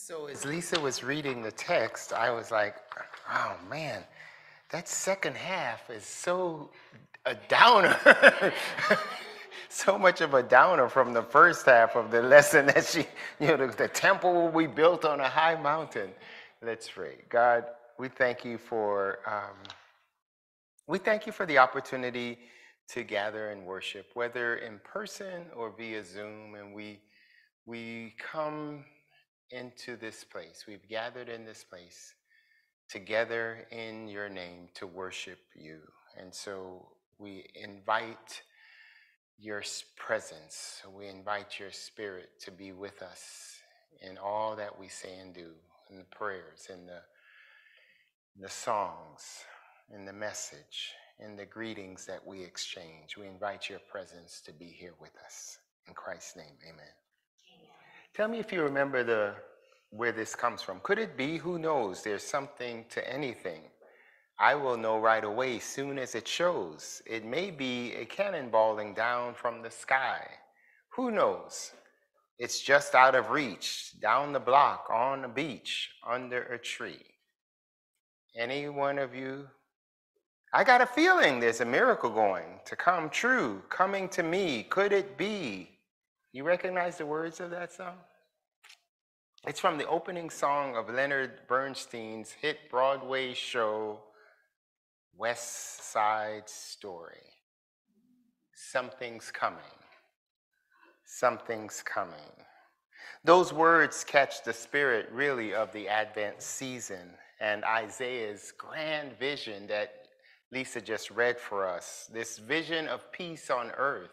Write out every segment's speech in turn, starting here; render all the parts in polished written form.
So as Lisa was reading the text, I was like, oh man, that second half is so a downer. So much of a downer from the first half of the lesson that she, the temple we built on a high mountain. Let's pray. God, we thank you for, the opportunity to gather and worship, whether in person or via Zoom. And we come into this place. We've gathered in this place together in your name to worship you. And so we invite your presence. We invite your spirit to be with us in all that we say and do, in the prayers, in the songs, in the message, in the greetings that we exchange. We invite your presence to be here with us. In Christ's name, amen. Amen. Tell me if you remember where this comes from. Could it be? Who knows? There's something to anything. I will know right away, soon as it shows. It may be a cannon balling down from the sky. Who knows? It's just out of reach, down the block, on the beach, under a tree. Any one of you? I got a feeling there's a miracle going to come true, coming to me. Could it be? You recognize the words of that song? It's from the opening song of Leonard Bernstein's hit Broadway show, West Side Story. Something's coming. Something's coming. Those words catch the spirit, really, of the Advent season and Isaiah's grand vision that Lisa just read for us, this vision of peace on earth.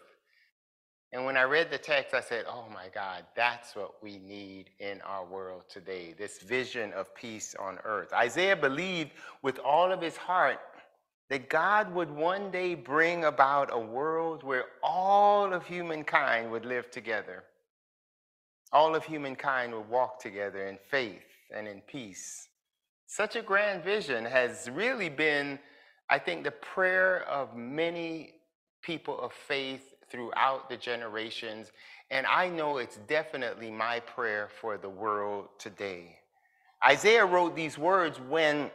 And when I read the text, I said, oh my God, that's what we need in our world today, this vision of peace on earth. Isaiah believed with all of his heart that God would one day bring about a world where all of humankind would live together. All of humankind would walk together in faith and in peace. Such a grand vision has really been, I think, the prayer of many people of faith throughout the generations, and I know it's definitely my prayer for the world today. Isaiah wrote these words when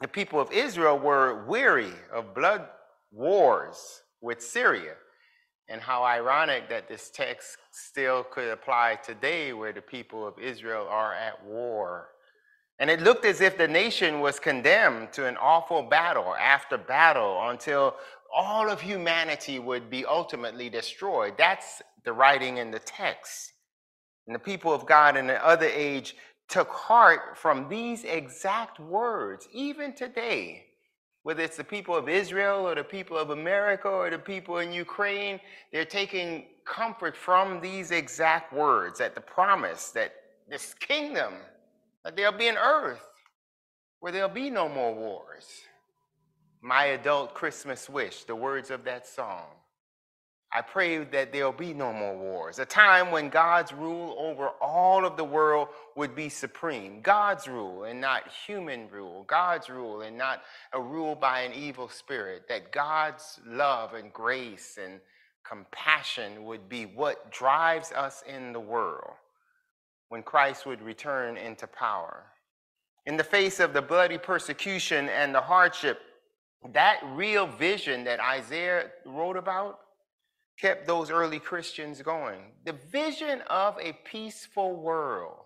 the people of Israel were weary of blood wars with Syria, and how ironic that this text still could apply today where the people of Israel are at war. And it looked as if the nation was condemned to an awful battle after battle until all of humanity would be ultimately destroyed. That's the writing in the text. And the people of God in the other age took heart from these exact words, even today, whether it's the people of Israel or the people of America or the people in Ukraine, they're taking comfort from these exact words, that the promise that this kingdom, that there'll be an earth where there'll be no more wars. My adult Christmas wish, the words of that song. I pray that there'll be no more wars. A time when God's rule over all of the world would be supreme. God's rule and not human rule. God's rule and not a rule by an evil spirit. That God's love and grace and compassion would be what drives us in the world. When Christ would return into power. In the face of the bloody persecution and the hardship, that real vision that Isaiah wrote about kept those early Christians going. The vision of a peaceful world.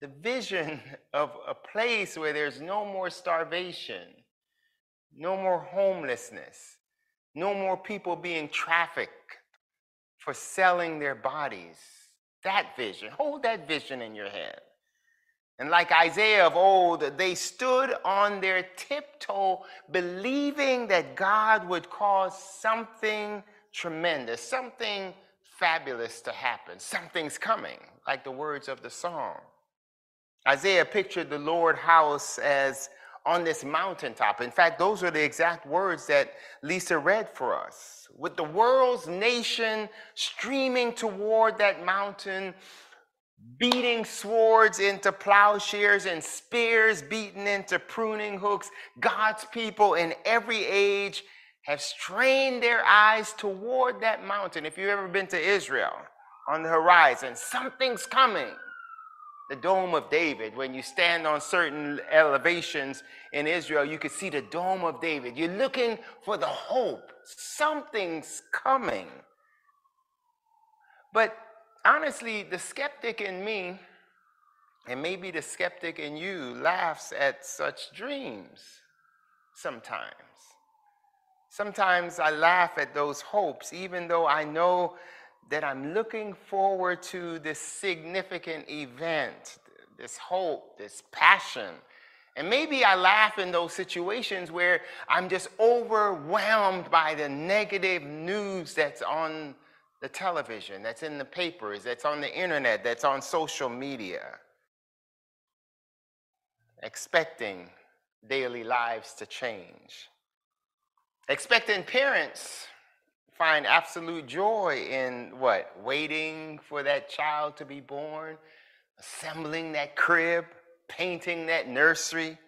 The vision of a place where there's no more starvation, no more homelessness, no more people being trafficked for selling their bodies. That vision. Hold that vision in your head. And like Isaiah of old, they stood on their tiptoe, believing that God would cause something tremendous, something fabulous to happen. Something's coming, like the words of the song. Isaiah pictured the Lord's house as on this mountaintop. In fact, those are the exact words that Lisa read for us. With the world's nation streaming toward that mountain, beating swords into plowshares and spears beaten into pruning hooks, God's people in every age have strained their eyes toward that mountain. If you've ever been to Israel, on the horizon, something's coming. the Dome of David. When you stand on certain elevations in Israel, you could see the Dome of David. You're looking for the hope. Something's coming. But honestly, the skeptic in me, and maybe the skeptic in you, laughs at such dreams sometimes. Sometimes I laugh at those hopes, even though I know that I'm looking forward to this significant event, this hope, this passion. And maybe I laugh in those situations where I'm just overwhelmed by the negative news that's on the television, that's in the papers, that's on the internet, that's on social media. Expecting daily lives to change. Expectant parents find absolute joy in what? Waiting for that child to be born, assembling that crib, painting that nursery,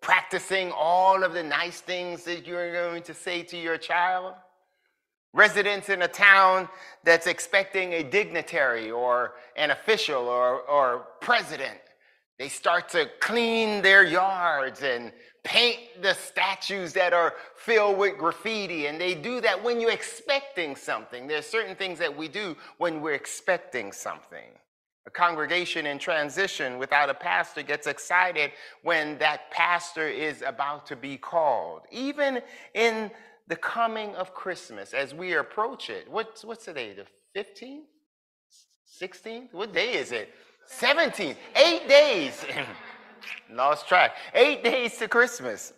practicing all of the nice things that you're going to say to your child. Residents in a town that's expecting a dignitary or an official or president, they start to clean their yards and paint the statues that are filled with graffiti. And they do that when you're expecting something. There's certain things that we do when we're expecting something. A congregation in transition without a pastor gets excited when that pastor is about to be called. Even in the coming of Christmas, as we approach it, what's today, the 15th? 16th? What day is it? 17th, 8 days, lost track, 8 days to Christmas.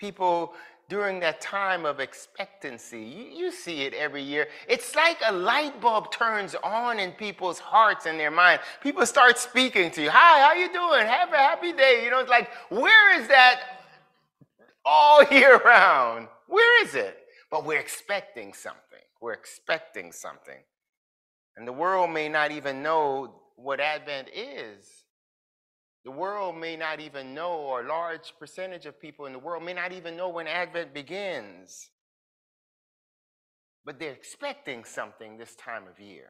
People during that time of expectancy, you see it every year. It's like a light bulb turns on in people's hearts and their mind. People start speaking to you. Hi, how you doing? Have a happy day. You know, it's like, where is that all year round? Where is it? But we're expecting something. We're expecting something. And the world may not even know what Advent is. The world may not even know, or a large percentage of people in the world may not even know when Advent begins. But they're expecting something this time of year.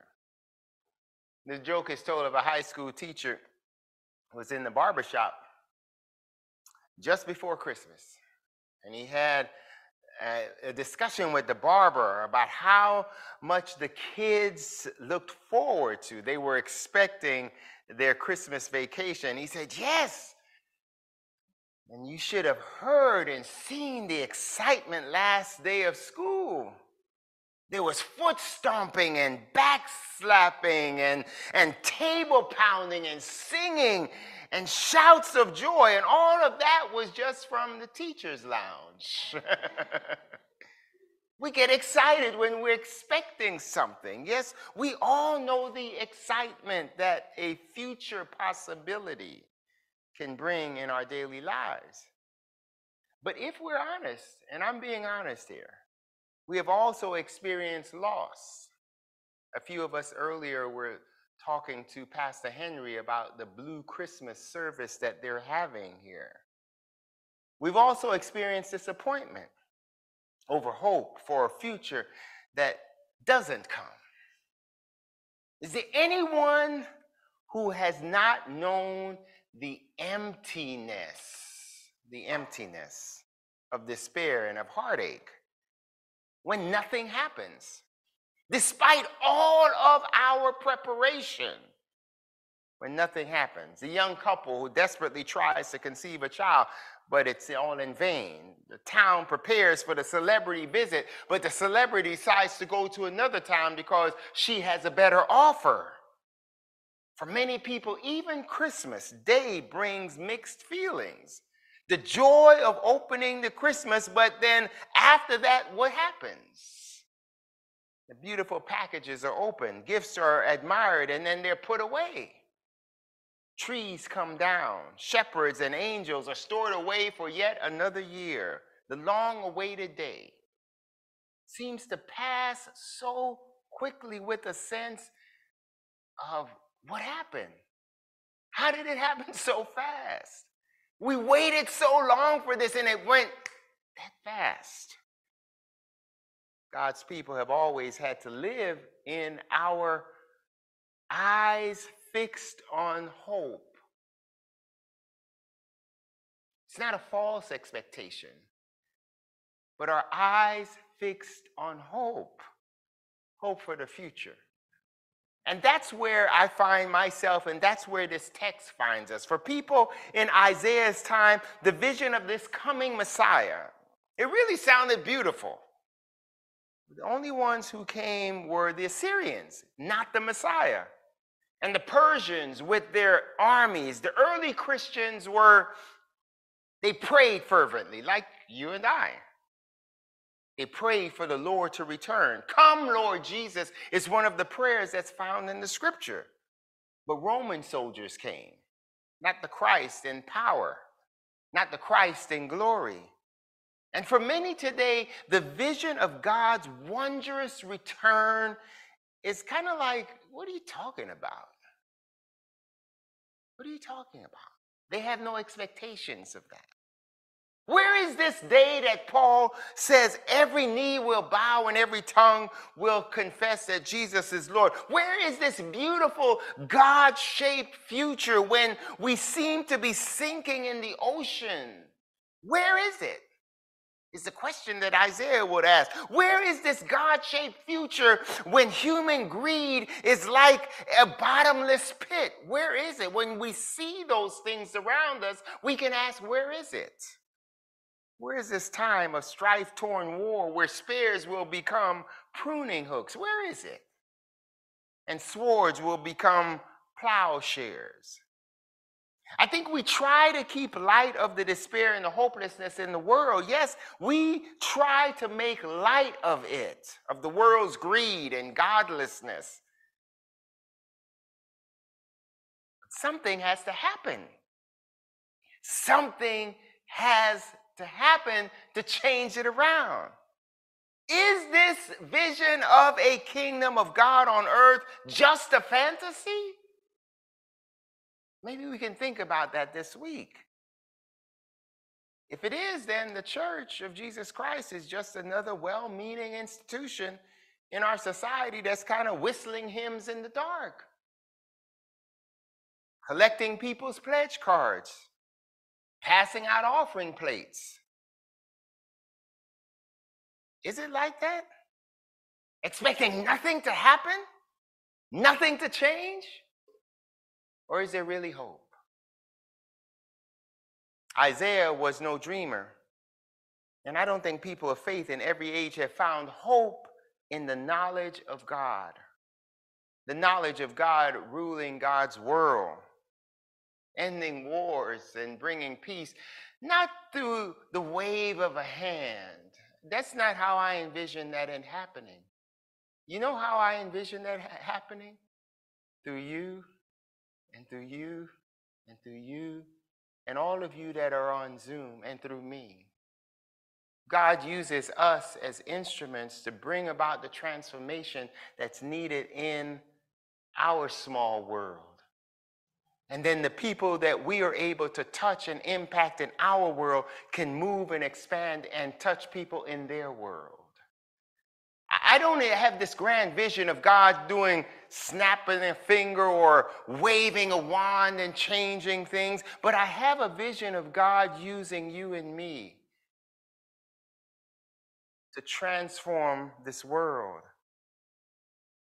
The joke is told of a high school teacher who was in the barbershop just before Christmas. And he had a discussion with the barber about how much the kids looked forward to. They were expecting their Christmas vacation. He said, yes. And you should have heard and seen the excitement last day of school. There was foot stomping and back slapping and table pounding and singing and shouts of joy. And all of that was just from the teacher's lounge. We get excited when we're expecting something. Yes, we all know the excitement that a future possibility can bring in our daily lives. But if we're honest, and I'm being honest here, we have also experienced loss. A few of us earlier were talking to Pastor Henry about the Blue Christmas service that they're having here. We've also experienced disappointment over hope for a future that doesn't come. Is there anyone who has not known the emptiness of despair and of heartache? When nothing happens, despite all of our preparation, when nothing happens. A young couple who desperately tries to conceive a child, but it's all in vain. The town prepares for the celebrity visit, but the celebrity decides to go to another town because she has a better offer. For many people, even Christmas Day brings mixed feelings. The joy of opening the Christmas, but then after that, what happens? The beautiful packages are opened, gifts are admired, and then they're put away. Trees come down, shepherds and angels are stored away for yet another year. The long-awaited day seems to pass so quickly with a sense of what happened? How did it happen so fast? We waited so long for this, and it went that fast. God's people have always had to live in our eyes fixed on hope. It's not a false expectation, but our eyes fixed on hope, hope for the future. And that's where I find myself, and that's where this text finds us. For people in Isaiah's time, the vision of this coming Messiah, it really sounded beautiful. The only ones who came were the Assyrians, not the Messiah. And the Persians with their armies. The early Christians were, they prayed fervently, like you and I. They prayed for the Lord to return. Come, Lord Jesus, is one of the prayers that's found in the scripture. But Roman soldiers came, not the Christ in power, not the Christ in glory. And for many today, the vision of God's wondrous return is kind of like, what are you talking about? What are you talking about? They have no expectations of that. Where is this day that Paul says every knee will bow and every tongue will confess that Jesus is Lord? Where is this beautiful God-shaped future when we seem to be sinking in the ocean? Where is it? Is the question that Isaiah would ask. Where is this God-shaped future when human greed is like a bottomless pit? Where is it? When we see those things around us, we can ask, where is it? Where is this time of strife-torn war where spears will become pruning hooks? Where is it? And swords will become plowshares. I think we try to keep light of the despair and the hopelessness in the world. Yes, we try to make light of it, of the world's greed and godlessness. But something has to happen. Something has to happen to change it around. Is this vision of a kingdom of God on earth just a fantasy? Maybe we can think about that this week. If it is, then the Church of Jesus Christ is just another well-meaning institution in our society that's kind of whistling hymns in the dark, collecting people's pledge cards, passing out offering plates. Is it like that? Expecting nothing to happen? Nothing to change? Or is there really hope? Isaiah was no dreamer. And I don't think people of faith in every age have found hope in the knowledge of God. The knowledge of God ruling God's world. Ending wars and bringing peace, not through the wave of a hand. That's not how I envision that happening. You know how I envision that happening? Through you, and through you, and through you, and all of you that are on Zoom, and through me. God uses us as instruments to bring about the transformation that's needed in our small world. And then the people that we are able to touch and impact in our world can move and expand and touch people in their world. I don't have this grand vision of God doing snapping a finger or waving a wand and changing things, but I have a vision of God using you and me to transform this world.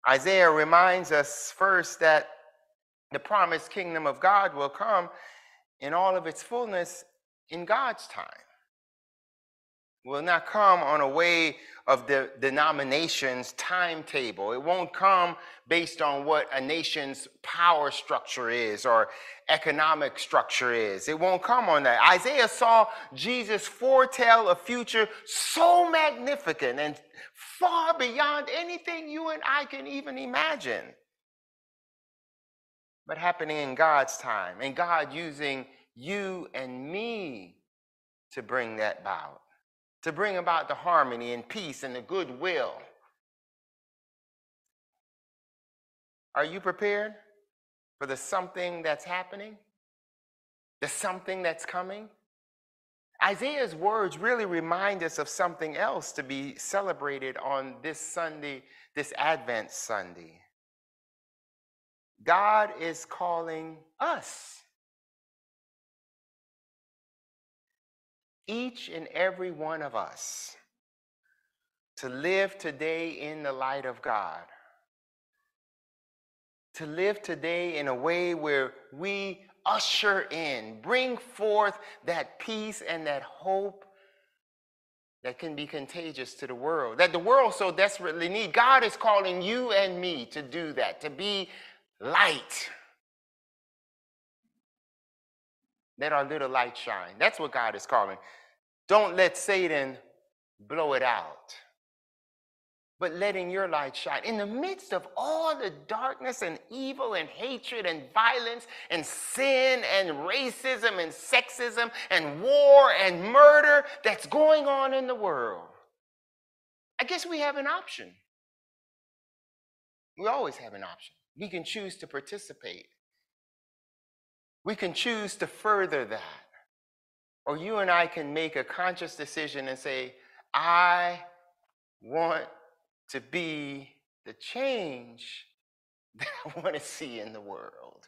Isaiah reminds us first that the promised kingdom of God will come in all of its fullness in God's time. It will not come on a way of the denomination's timetable. It won't come based on what a nation's power structure is or economic structure is. It won't come on that. Isaiah saw Jesus foretell a future so magnificent and far beyond anything you and I can even imagine. But happening in God's time, and God using you and me to bring that about, to bring about the harmony and peace and the goodwill. Are you prepared for the something that's happening? The something that's coming? Isaiah's words really remind us of something else to be celebrated on this Sunday, this Advent Sunday. God is calling us, each and every one of us, to live today in the light of God, to live today in a way where we usher in, bring forth that peace and that hope that can be contagious to the world, that the world so desperately needs. God is calling you and me to do that, to be light. Let our little light shine. That's what God is calling. Don't let Satan blow it out, but letting your light shine. In the midst of all the darkness and evil and hatred and violence and sin and racism and sexism and war and murder that's going on in the world, I guess we have an option. We always have an option. We can choose to participate. We can choose to further that. Or you and I can make a conscious decision and say, I want to be the change that I want to see in the world.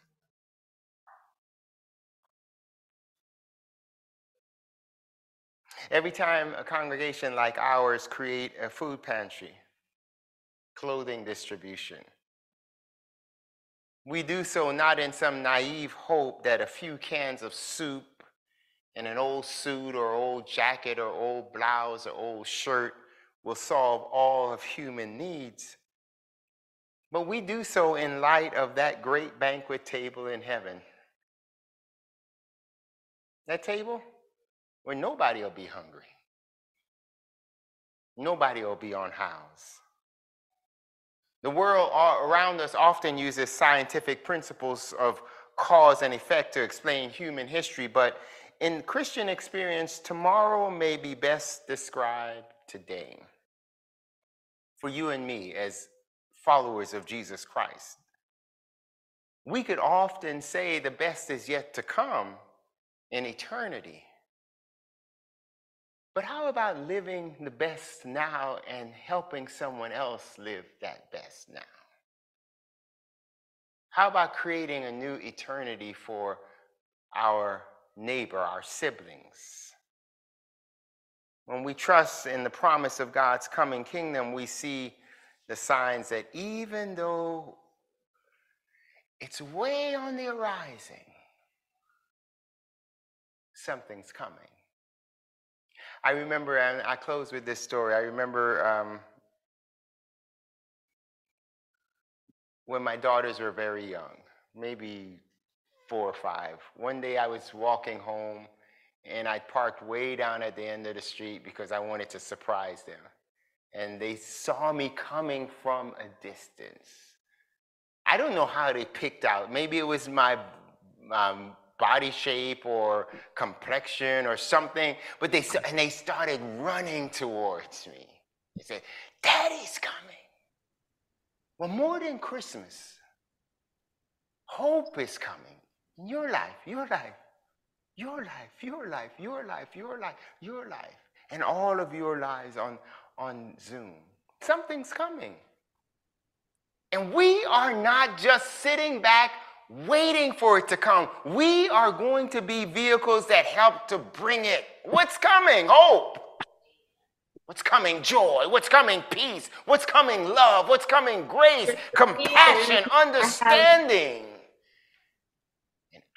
Every time a congregation like ours create a food pantry, clothing distribution, we do so not in some naive hope that a few cans of soup and an old suit or old jacket or old blouse or old shirt will solve all of human needs. But we do so in light of that great banquet table in heaven. That table where nobody will be hungry. Nobody will be unhoused. The world around us often uses scientific principles of cause and effect to explain human history, but in Christian experience, tomorrow may be best described today. For you and me, as followers of Jesus Christ, we could often say the best is yet to come in eternity. But how about living the best now and helping someone else live that best now? How about creating a new eternity for our neighbor, our siblings? When we trust in the promise of God's coming kingdom, we see the signs that even though it's way on the horizon, something's coming. I remember, and I close with this story, I remember when my daughters were very young, maybe 4 or 5. One day I was walking home, and I parked way down at the end of the street because I wanted to surprise them. And they saw me coming from a distance. I don't know how they picked out. Maybe it was my body shape or complexion or something. But they started running towards me. They said, "Daddy's coming." Well, more than Christmas, hope is coming. Your life, your life. Your life, your life, your life, your life, your life, and all of your lives on Zoom. Something's coming. And we are not just sitting back waiting for it to come. We are going to be vehicles that help to bring it. What's coming? Hope. What's coming? Joy. What's coming? Peace. What's coming? Love. What's coming? Grace, compassion, understanding.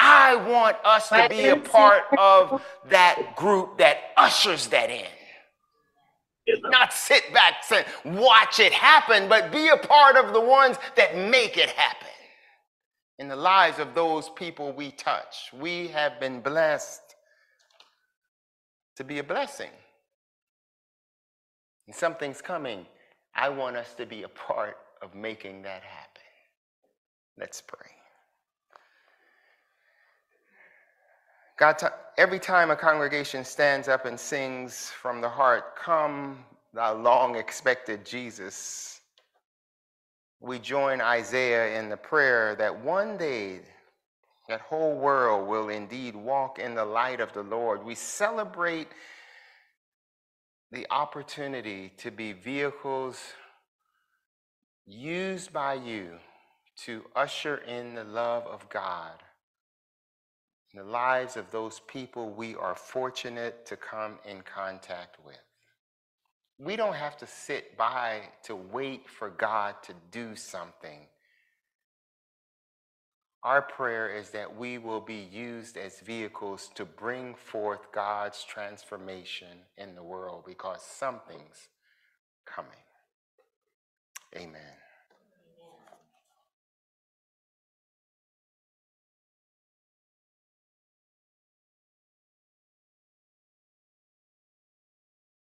I want us to be a part of that group that ushers that in. Not sit back and watch it happen, but be a part of the ones that make it happen. In the lives of those people we touch, we have been blessed to be a blessing. And something's coming. I want us to be a part of making that happen. Let's pray. God, every time a congregation stands up and sings from the heart, "Come, thou long-expected Jesus," we join Isaiah in the prayer that one day that whole world will indeed walk in the light of the Lord. We celebrate the opportunity to be vehicles used by you to usher in the love of God in the lives of those people we are fortunate to come in contact with. We don't have to sit by to wait for God to do something. Our prayer is that we will be used as vehicles to bring forth God's transformation in the world, because something's coming. Amen.